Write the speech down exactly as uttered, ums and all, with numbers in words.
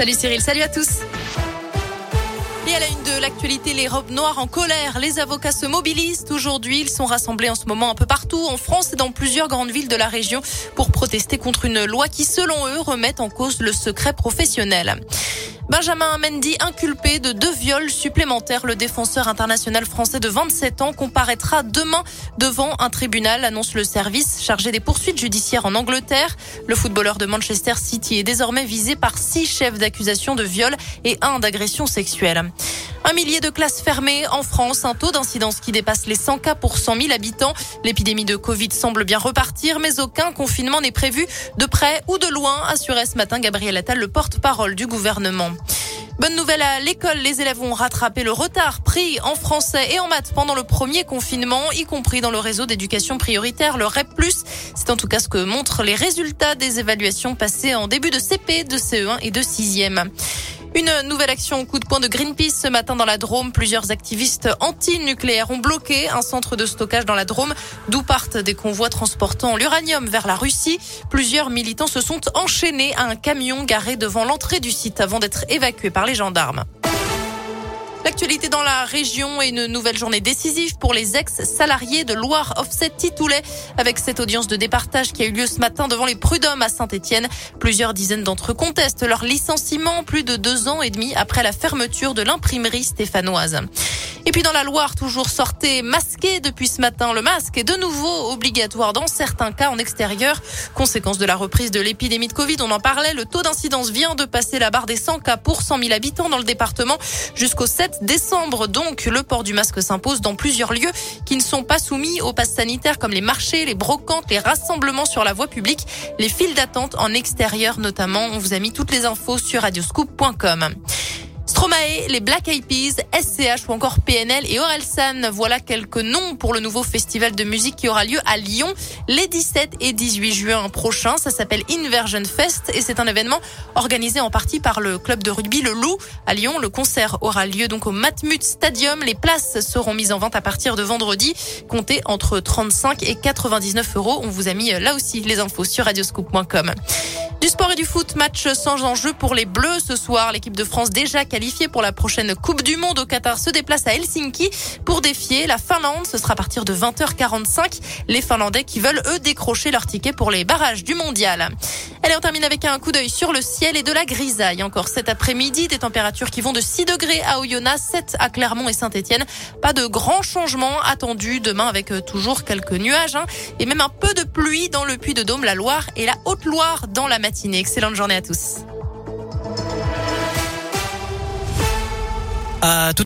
Salut Cyril, salut à tous. Et à la une de l'actualité, les robes noires en colère. Les avocats se mobilisent aujourd'hui. Ils sont rassemblés en ce moment un peu partout en France et dans plusieurs grandes villes de la région pour protester contre une loi qui, selon eux, remet en cause le secret professionnel. Benjamin Mendy, inculpé de deux viols supplémentaires. Le défenseur international français de vingt-sept ans comparaîtra demain devant un tribunal, annonce le service chargé des poursuites judiciaires en Angleterre. Le footballeur de Manchester City est désormais visé par six chefs d'accusation de viol et un d'agression sexuelle. Un millier de classes fermées en France, un taux d'incidence qui dépasse les cent cas pour cent mille habitants. L'épidémie de Covid semble bien repartir, mais aucun confinement n'est prévu de près ou de loin, assurait ce matin Gabriel Attal, le porte-parole du gouvernement. Bonne nouvelle à l'école, les élèves ont rattrapé le retard pris en français et en maths pendant le premier confinement, y compris dans le réseau d'éducation prioritaire, le R E P plus. C'est en tout cas ce que montrent les résultats des évaluations passées en début de C P, de C E un et de sixième. Une nouvelle action au coup de poing de Greenpeace ce matin dans la Drôme. Plusieurs activistes anti-nucléaires ont bloqué un centre de stockage dans la Drôme, d'où partent des convois transportant l'uranium vers la Russie. Plusieurs militants se sont enchaînés à un camion garé devant l'entrée du site avant d'être évacués par les gendarmes. L'actualité dans la région est une nouvelle journée décisive pour les ex-salariés de Loire Offset Titoulet. Avec cette audience de départage qui a eu lieu ce matin devant les Prud'hommes à Saint-Etienne, plusieurs dizaines d'entre eux contestent leur licenciement plus de deux ans et demi après la fermeture de l'imprimerie stéphanoise. Et puis dans la Loire, toujours sortez masqué depuis ce matin. Le masque est de nouveau obligatoire dans certains cas en extérieur. Conséquence de la reprise de l'épidémie de Covid, on en parlait. Le taux d'incidence vient de passer la barre des cent cas pour cent mille habitants dans le département. Jusqu'au sept décembre, donc, le port du masque s'impose dans plusieurs lieux qui ne sont pas soumis au pass sanitaire, comme les marchés, les brocantes, les rassemblements sur la voie publique, les files d'attente en extérieur notamment. On vous a mis toutes les infos sur radioscoop point com. Stromae, les Black Eyed Peas, S C H ou encore P N L et Orelsan. Voilà quelques noms pour le nouveau festival de musique qui aura lieu à Lyon les dix-sept et dix-huit juin prochains. Ça s'appelle Inversion Fest et c'est un événement organisé en partie par le club de rugby, le L O U. À Lyon, le concert aura lieu donc au Matmut Stadium. Les places seront mises en vente à partir de vendredi. Comptez entre trente-cinq et quatre-vingt-dix-neuf euros. On vous a mis là aussi les infos sur radioscoop point com. Du sport et du foot, match sans enjeu pour les Bleus ce soir. L'équipe de France, déjà qualifiée pour la prochaine Coupe du Monde au Qatar, se déplace à Helsinki pour défier la Finlande. Ce sera à partir de vingt heures quarante-cinq. Les Finlandais qui veulent, eux, décrocher leur ticket pour les barrages du Mondial. Allez, on termine avec un coup d'œil sur le ciel et de la grisaille. Encore cet après-midi, des températures qui vont de six degrés à Oyonnax, sept à Clermont et Saint-Etienne. Pas de grands changements attendus demain avec toujours quelques nuages, hein, et même un peu de pluie dans le Puy de Dôme, la Loire et la Haute-Loire dans la matinée. Excellente journée à tous. À tout